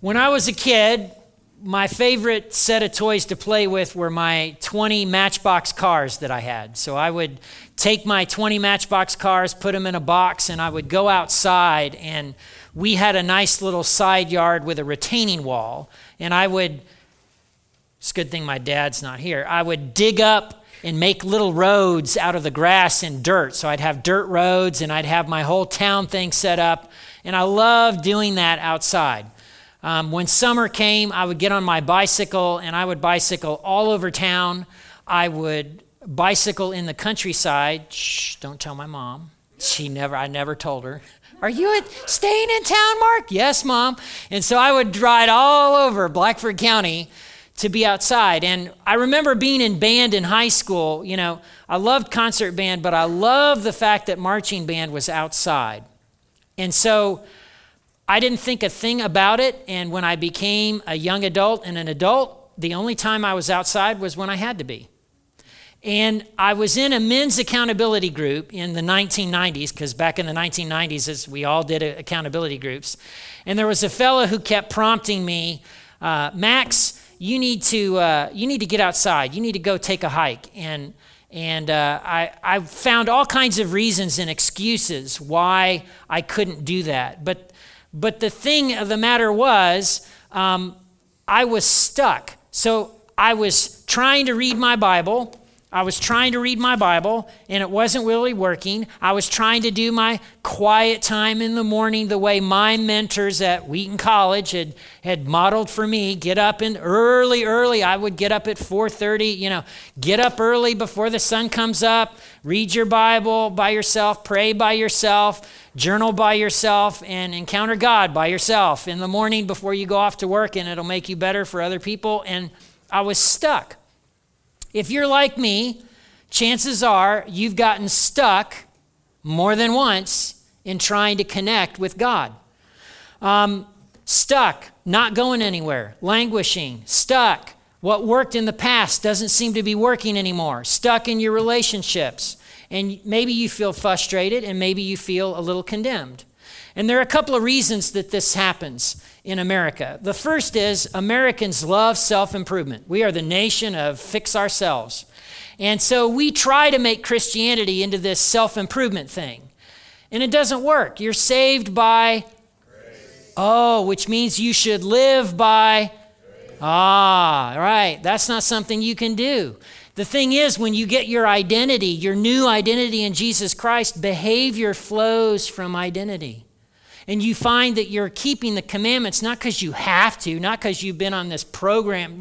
When I was a kid, my favorite set of toys to play with were my 20 Matchbox cars that I had. So I would take my 20 Matchbox cars, put them in a box, and I would go outside, and we had a nice little side yard with a retaining wall, and I would, it's a good thing my dad's not here, I would dig up and make little roads out of the grass and dirt. So I'd have dirt roads, and I'd have my whole town thing set up, and I loved doing that outside. When summer came, I would get on my bicycle, and I would bicycle all over town. I would bicycle in the countryside. Shh, don't tell my mom. I never told her. Are you staying in town, Mark? Yes, Mom. And so I would ride all over Blackford County to be outside. And I remember being in band in high school. You know, I loved concert band, but I loved the fact that marching band was outside. And so I didn't think a thing about it, and when I became a young adult and an adult, the only time I was outside was when I had to be. And I was in a men's accountability group in the 1990s, because back in the 1990s, we all did accountability groups. And there was a fellow who kept prompting me, Max, you need to get outside. You need to go take a hike. And I found all kinds of reasons and excuses why I couldn't do that. But the thing of the matter was, I was stuck. So I was trying to read my Bible. And it wasn't really working. I was trying to do my quiet time in the morning the way my mentors at Wheaton College had modeled for me. Get up early. I would get up at 4:30, get up early before the sun comes up, read your Bible by yourself, pray by yourself, journal by yourself, and encounter God by yourself in the morning before you go off to work, and it'll make you better for other people. And I was stuck. If you're like me, chances are you've gotten stuck more than once in trying to connect with God. Stuck, not going anywhere, languishing, stuck. What worked in the past doesn't seem to be working anymore, stuck in your relationships. And maybe you feel frustrated, and maybe you feel a little condemned. And there are a couple of reasons that this happens in America. The first is Americans love self-improvement. We are the nation of fix ourselves. And so we try to make Christianity into this self-improvement thing. And it doesn't work. You're saved by grace. Oh, which means you should live by grace. Ah, right. That's not something you can do. The thing is, when you get your identity, your new identity in Jesus Christ, behavior flows from identity. And you find that you're keeping the commandments, not because you have to, not because you've been on this program,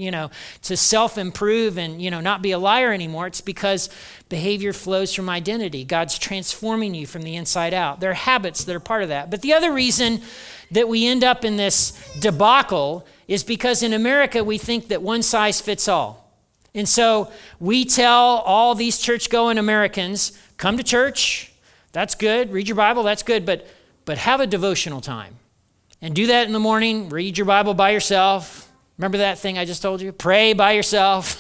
to self-improve and, not be a liar anymore. It's because behavior flows from identity. God's transforming you from the inside out. There are habits that are part of that. But the other reason that we end up in this debacle is because in America, we think that one size fits all. And so we tell all these church-going Americans, come to church, that's good, read your Bible, that's good, but have a devotional time. And do that in the morning, read your Bible by yourself. Remember that thing I just told you? Pray by yourself,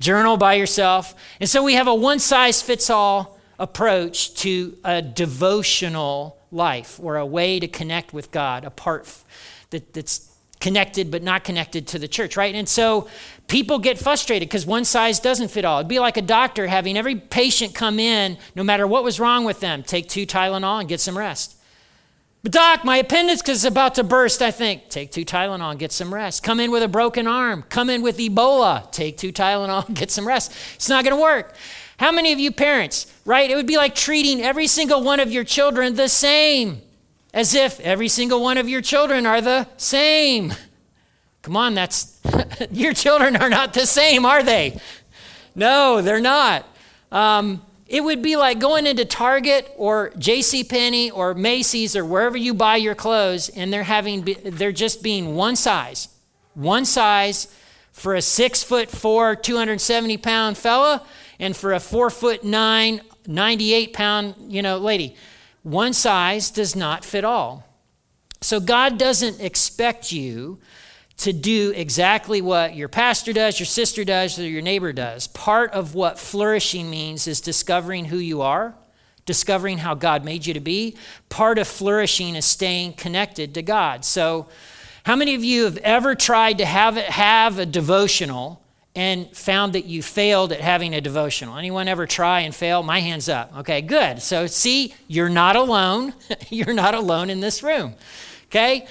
journal by yourself. And so we have a one-size-fits-all approach to a devotional life, or a way to connect with God that's connected but not connected to the church, right? And so people get frustrated because one size doesn't fit all. It'd be like a doctor having every patient come in, no matter what was wrong with them, take 2 Tylenol and get some rest. But doc, my appendix is about to burst, I think. Take 2 Tylenol and get some rest. Come in with a broken arm. Come in with Ebola. Take 2 Tylenol and get some rest. It's not going to work. How many of you parents, right? It would be like treating every single one of your children the same, as if every single one of your children are the same. Come on, your children are not the same, are they? No, they're not. It would be like going into Target or JCPenney or Macy's or wherever you buy your clothes, and they're just being one size for a 6'4", 270-pound fella, and for a 4'9", 98-pound, lady. One size does not fit all. So God doesn't expect you to do exactly what your pastor does, your sister does, or your neighbor does. Part of what flourishing means is discovering who you are, discovering how God made you to be. Part of flourishing is staying connected to God. So How many of you have ever tried to have a devotional and found that you failed at having a devotional? Anyone ever try and fail? My hand's up. Okay, good. So see, you're not alone. You're not alone in this room, okay?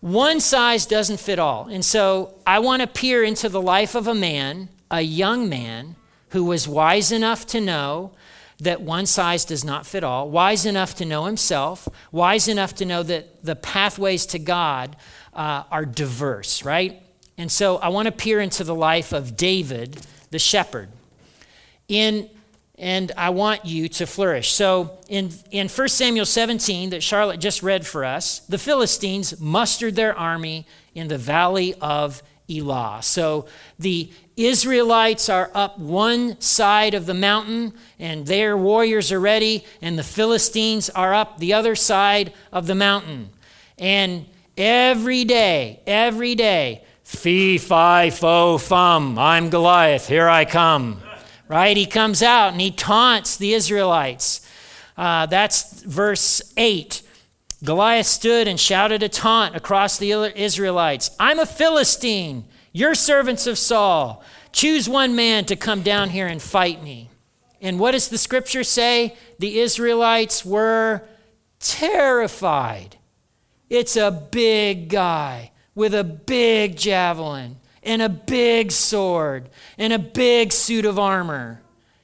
One size doesn't fit all. And so I want to peer into the life of a man, a young man, who was wise enough to know that one size does not fit all, wise enough to know himself, wise enough to know that the pathways to God are diverse, right? And so I want to peer into the life of David, the shepherd, and I want you to flourish. So in 1 Samuel 17 that Charlotte just read for us, the Philistines mustered their army in the Valley of Elah. So the Israelites are up one side of the mountain and their warriors are ready, and the Philistines are up the other side of the mountain. And every day, fee, fi, fo, fum, I'm Goliath, here I come. Right? He comes out and he taunts the Israelites. That's verse 8. Goliath stood and shouted a taunt across the Israelites. I'm a Philistine, you're servants of Saul. Choose one man to come down here and fight me. And what does the scripture say? The Israelites were terrified. It's a big guy with a big javelin and a big sword and a big suit of armor.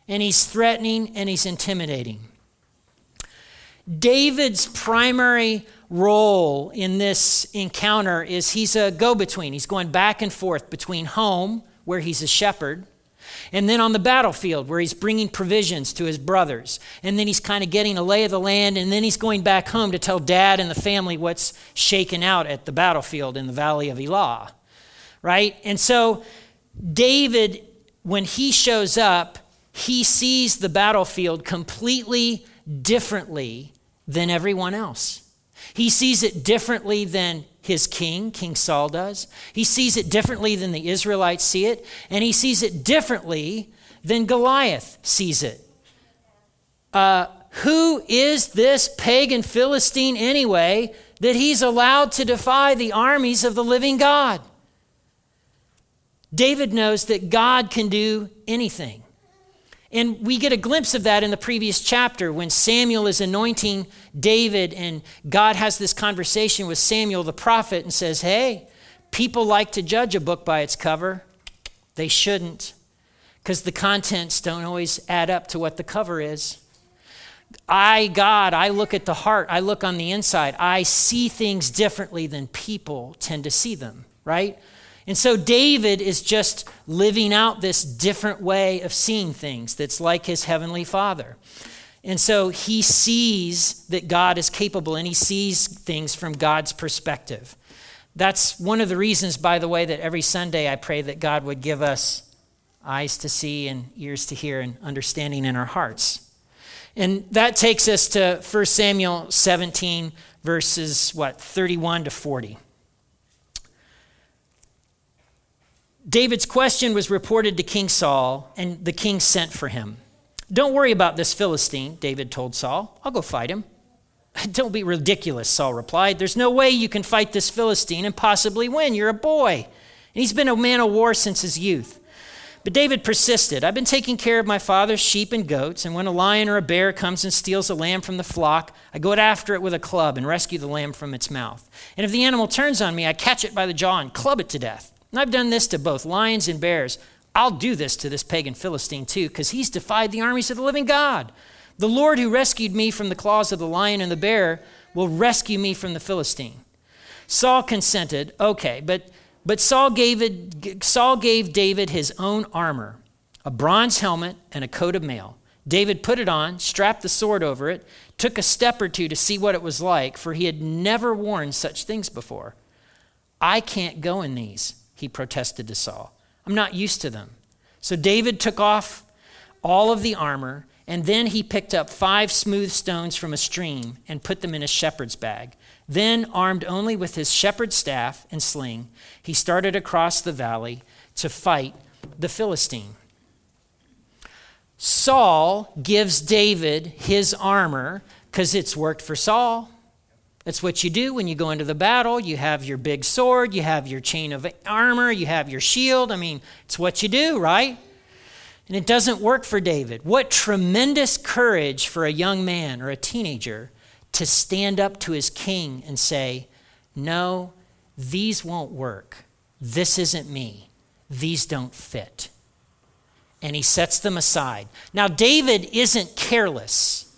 And he's threatening and he's intimidating. David's primary role in this encounter is he's a go-between. He's going back and forth between home, where he's a shepherd, and then on the battlefield where he's bringing provisions to his brothers. And then he's kind of getting a lay of the land, and then he's going back home to tell dad and the family what's shaken out at the battlefield in the Valley of Elah, right? And so David, when he shows up, he sees the battlefield completely differently than everyone else. He sees it differently than his king, King Saul, does. He sees it differently than the Israelites see it, and he sees it differently than Goliath sees it. Who is this pagan Philistine anyway that he's allowed to defy the armies of the living God? David knows that God can do anything. And we get a glimpse of that in the previous chapter when Samuel is anointing David and God has this conversation with Samuel the prophet and says, hey, people like to judge a book by its cover. They shouldn't, because the contents don't always add up to what the cover is. God, I look at the heart. I look on the inside. I see things differently than people tend to see them, right? And so David is just living out this different way of seeing things that's like his heavenly Father. And so he sees that God is capable, and he sees things from God's perspective. That's one of the reasons, by the way, that every Sunday I pray that God would give us eyes to see and ears to hear and understanding in our hearts. And that takes us to 1 Samuel 17, verses 31 to 40. David's question was reported to King Saul, and the king sent for him. Don't worry about this Philistine, David told Saul. I'll go fight him. Don't be ridiculous, Saul replied. There's no way you can fight this Philistine and possibly win. You're a boy, and he's been a man of war since his youth. But David persisted. I've been taking care of my father's sheep and goats, and when a lion or a bear comes and steals a lamb from the flock, I go after it with a club and rescue the lamb from its mouth. And if the animal turns on me, I catch it by the jaw and club it to death. And I've done this to both lions and bears. I'll do this to this pagan Philistine too, because he's defied the armies of the living God. The Lord who rescued me from the claws of the lion and the bear will rescue me from the Philistine. Saul consented. Okay, but Saul gave David his own armor, a bronze helmet and a coat of mail. David put it on, strapped the sword over it, took a step or two to see what it was like, for he had never worn such things before. I can't go in these, he protested to Saul. I'm not used to them. So David took off all of the armor, and then he picked up 5 smooth stones from a stream and put them in his shepherd's bag. Then, armed only with his shepherd's staff and sling, he started across the valley to fight the Philistine. Saul gives David his armor because it's worked for Saul, That's what you do when you go into the battle. You have your big sword, you have your chain of armor, you have your shield. I mean, it's what you do, right? And it doesn't work for David. What tremendous courage for a young man or a teenager to stand up to his king and say, no, these won't work. This isn't me. These don't fit. And he sets them aside. Now, David isn't careless.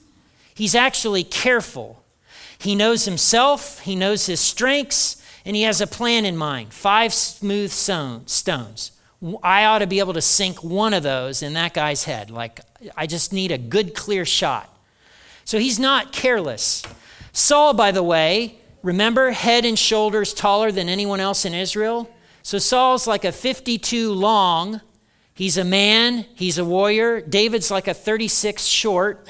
He's actually careful. He knows himself, he knows his strengths, and he has a plan in mind. 5 smooth stones. I ought to be able to sink one of those in that guy's head. Like, I just need a good, clear shot. So he's not careless. Saul, by the way, remember, head and shoulders taller than anyone else in Israel. So Saul's like a 52 long. He's a man. He's a warrior. David's like a 36 short,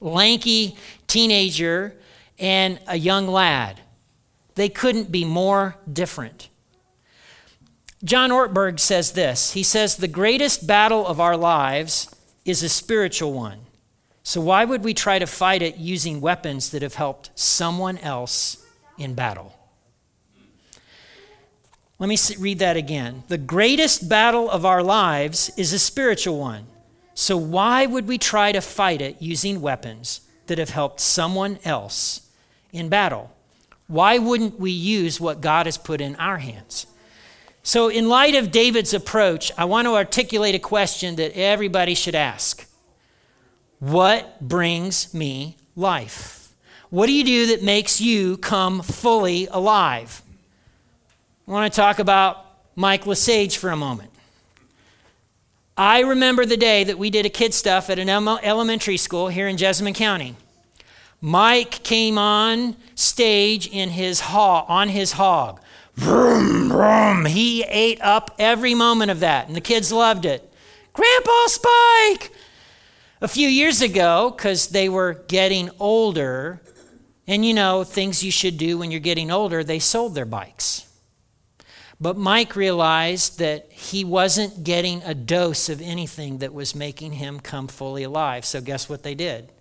lanky teenager and a young lad. They couldn't be more different. John Ortberg says this. He says, the greatest battle of our lives is a spiritual one. So why would we try to fight it using weapons that have helped someone else in battle? Let me read that again. The greatest battle of our lives is a spiritual one. So why would we try to fight it using weapons that have helped someone else in battle? Why wouldn't we use what God has put in our hands? So in light of David's approach, I want to articulate a question that everybody should ask. What brings me life? What do you do that makes you come fully alive? I want to talk about Mike Lesage for a moment. I remember the day that we did a kid stuff at an elementary school here in Jessamine County. Mike came on stage in his hog. Vroom, vroom. He ate up every moment of that, and the kids loved it. Grandpa Spike! A few years ago, because they were getting older, and you know, things you should do when you're getting older, they sold their bikes. But Mike realized that he wasn't getting a dose of anything that was making him come fully alive. So guess what they did?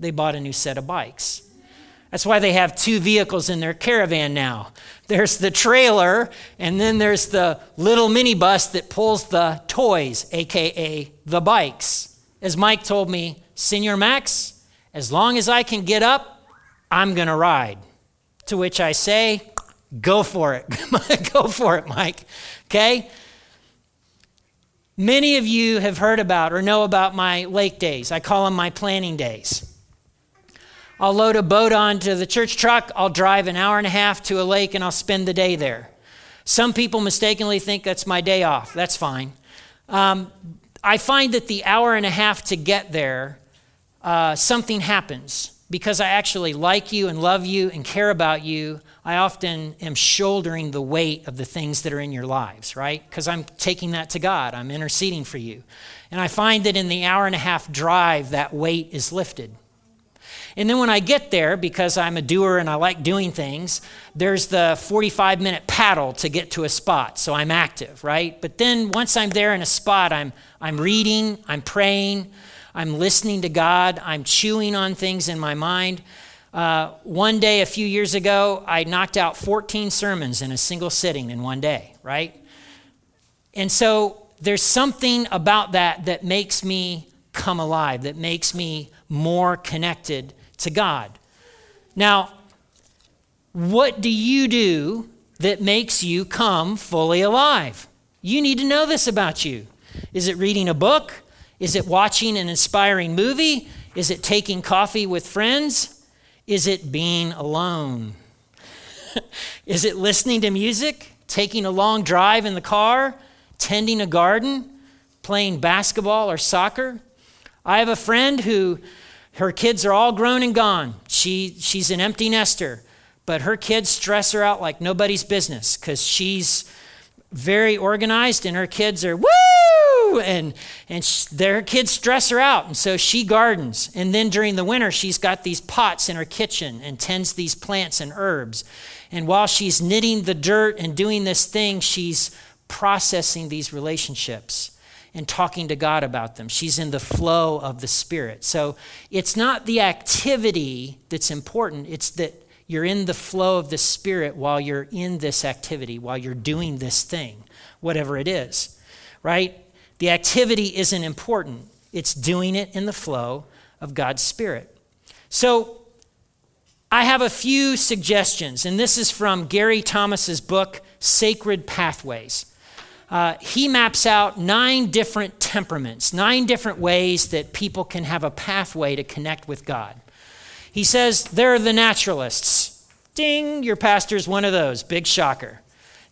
They bought a new set of bikes. That's why they have 2 vehicles in their caravan now. There's the trailer, and then there's the little minibus that pulls the toys, AKA the bikes. As Mike told me, Senor Max, as long as I can get up, I'm going to ride. To which I say, go for it. Go for it, Mike. Okay? Many of you have heard about or know about my lake days. I call them my planning days. I'll load a boat onto the church truck. I'll drive an hour and a half to a lake, and I'll spend the day there. Some people mistakenly think that's my day off. That's fine. I find that the hour and a half to get there, something happens. Because I actually like you and love you and care about you, I often am shouldering the weight of the things that are in your lives, right? Because I'm taking that to God. I'm interceding for you. And I find that in the hour and a half drive, that weight is lifted. And then when I get there, because I'm a doer and I like doing things, there's the 45-minute paddle to get to a spot, so I'm active, right? But then once I'm there in a spot, I'm reading, I'm praying, I'm listening to God, I'm chewing on things in my mind. One day a few years ago, I knocked out 14 sermons in a single sitting in one day, right? And so there's something about that that makes me come alive, that makes me more connected to God. Now, what do you do that makes you come fully alive? You need to know this about you. Is it reading a book? Is it watching an inspiring movie? Is it taking coffee with friends? Is it being alone? Is it listening to music? Taking a long drive in the car? Tending a garden? Playing basketball or soccer? I have a friend who, her kids are all grown and gone. She's an empty nester, but her kids stress her out like nobody's business because she's very organized and her kids are woo, and their kids stress her out, and so she gardens. And then during the winter, she's got these pots in her kitchen and tends these plants and herbs. And while she's knitting the dirt and doing this thing, she's processing these relationships and talking to God about them. She's in the flow of the Spirit. So it's not the activity that's important, it's that You're in the flow of the Spirit while you're in this activity, while you're doing this thing, whatever it is, right? The activity isn't important. It's doing it in the flow of God's Spirit. So I have a few suggestions, and this is from Gary Thomas's book, Sacred Pathways. He maps out 9 different temperaments, 9 different ways that people can have a pathway to connect with God. He says, there are the naturalists. Ding, your pastor's one of those. Big shocker.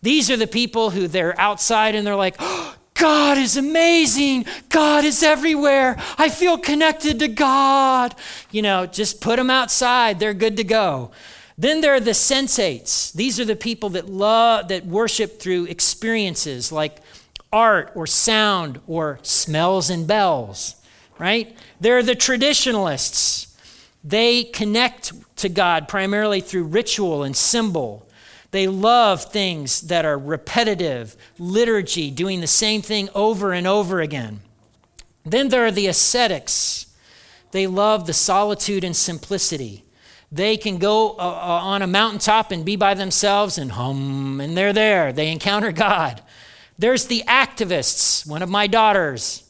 These are the people who they're outside and they're like, oh, God is amazing. God is everywhere. I feel connected to God. You know, just put them outside. They're good to go. Then there are the sensates. These are the people that worship through experiences like art or sound or smells and bells, right? There are the traditionalists. They connect to God primarily through ritual and symbol. They love things that are repetitive, liturgy, doing the same thing over and over again. Then there are the ascetics. They love the solitude and simplicity. They can go on a mountaintop and be by themselves and hum, and they're there. They encounter God. There's the activists. One of my daughters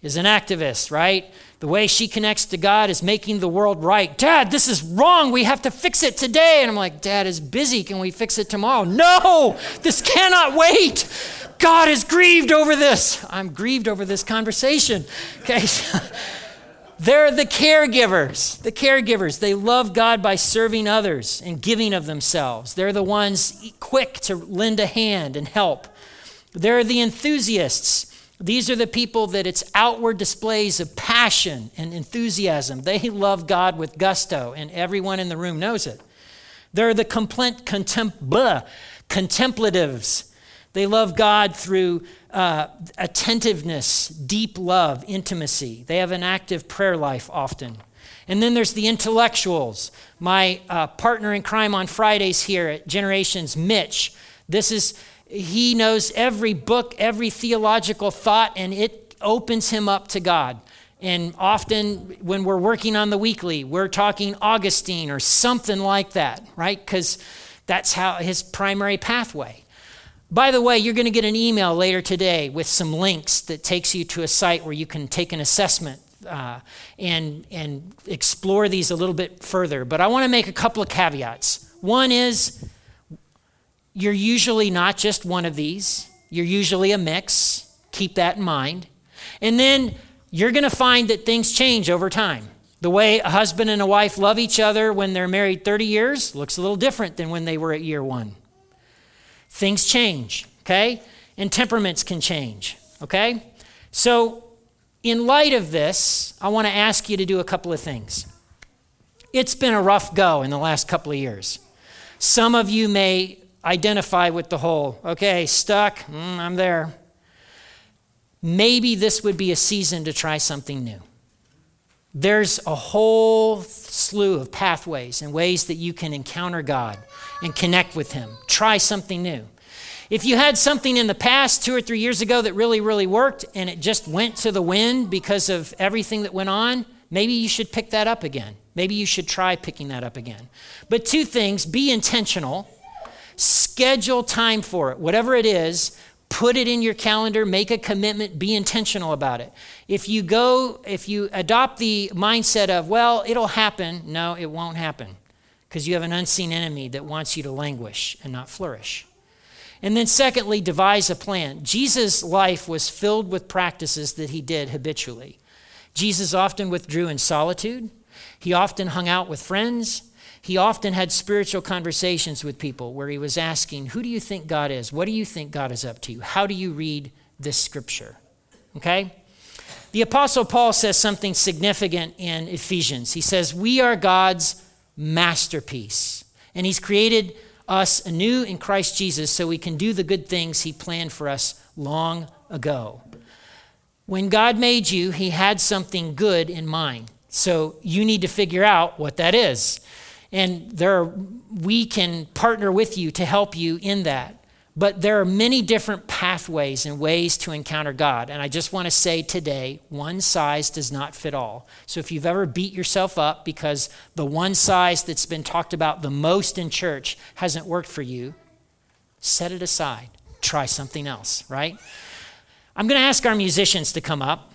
is an activist, right? The way she connects to God is making the world right. Dad, this is wrong. We have to fix it today. And I'm like, Dad is busy. Can we fix it tomorrow? No, this cannot wait. God is grieved over this. I'm grieved over this conversation. Okay. They're the caregivers. The caregivers, they love God by serving others and giving of themselves. They're the ones quick to lend a hand and help. They're the enthusiasts. These are the people that it's outward displays of passion and enthusiasm. They love God with gusto, and everyone in the room knows it. They're the contemplatives. They love God through attentiveness, deep love, intimacy. They have an active prayer life often. And then there's the intellectuals. My partner in crime on Fridays here at Generations, Mitch. He knows every book, every theological thought, and it opens him up to God. And often when we're working on the weekly, we're talking Augustine or something like that, right? Because that's how his primary pathway. By the way, you're going to get an email later today with some links that takes you to a site where you can take an assessment and explore these a little bit further. But I want to make a couple of caveats. One is, you're usually not just one of these. You're usually a mix. Keep that in mind. And then you're going to find that things change over time. The way a husband and a wife love each other when they're married 30 years looks a little different than when they were at year 1. Things change, okay? And temperaments can change, okay? So in light of this, I want to ask you to do a couple of things. It's been a rough go in the last couple of years. Some of you may identify with the whole, okay, stuck, I'm there. Maybe this would be a season to try something new. There's a whole slew of pathways and ways that you can encounter God and connect with him. Try something new. If you had something in the past 2 or 3 years ago that really, really worked and it just went to the wind because of everything that went on, maybe you should pick that up again. Maybe you should try picking that up again. But 2 things, be intentional. Schedule time for it. Whatever it is, put it in your calendar, make a commitment, be intentional about it. If you adopt the mindset of, well, it'll happen, no, it won't happen, because you have an unseen enemy that wants you to languish and not flourish. And then secondly, devise a plan. Jesus' life was filled with practices that he did habitually. Jesus often withdrew in solitude. He often hung out with friends. He often had spiritual conversations with people where he was asking, who do you think God is? What do you think God is up to? How do you read this scripture? Okay? The Apostle Paul says something significant in Ephesians. He says, we are God's masterpiece, and he's created us anew in Christ Jesus so we can do the good things he planned for us long ago. When God made you, he had something good in mind. So you need to figure out what that is. And we can partner with you to help you in that. But there are many different pathways and ways to encounter God. And I just want to say today, one size does not fit all. So if you've ever beat yourself up because the one size that's been talked about the most in church hasn't worked for you, set it aside. Try something else, right? I'm going to ask our musicians to come up.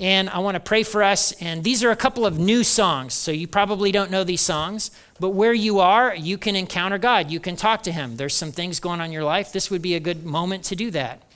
And I want to pray for us. And these are a couple of new songs. So you probably don't know these songs. But where you are, you can encounter God. You can talk to him. There's some things going on in your life. This would be a good moment to do that.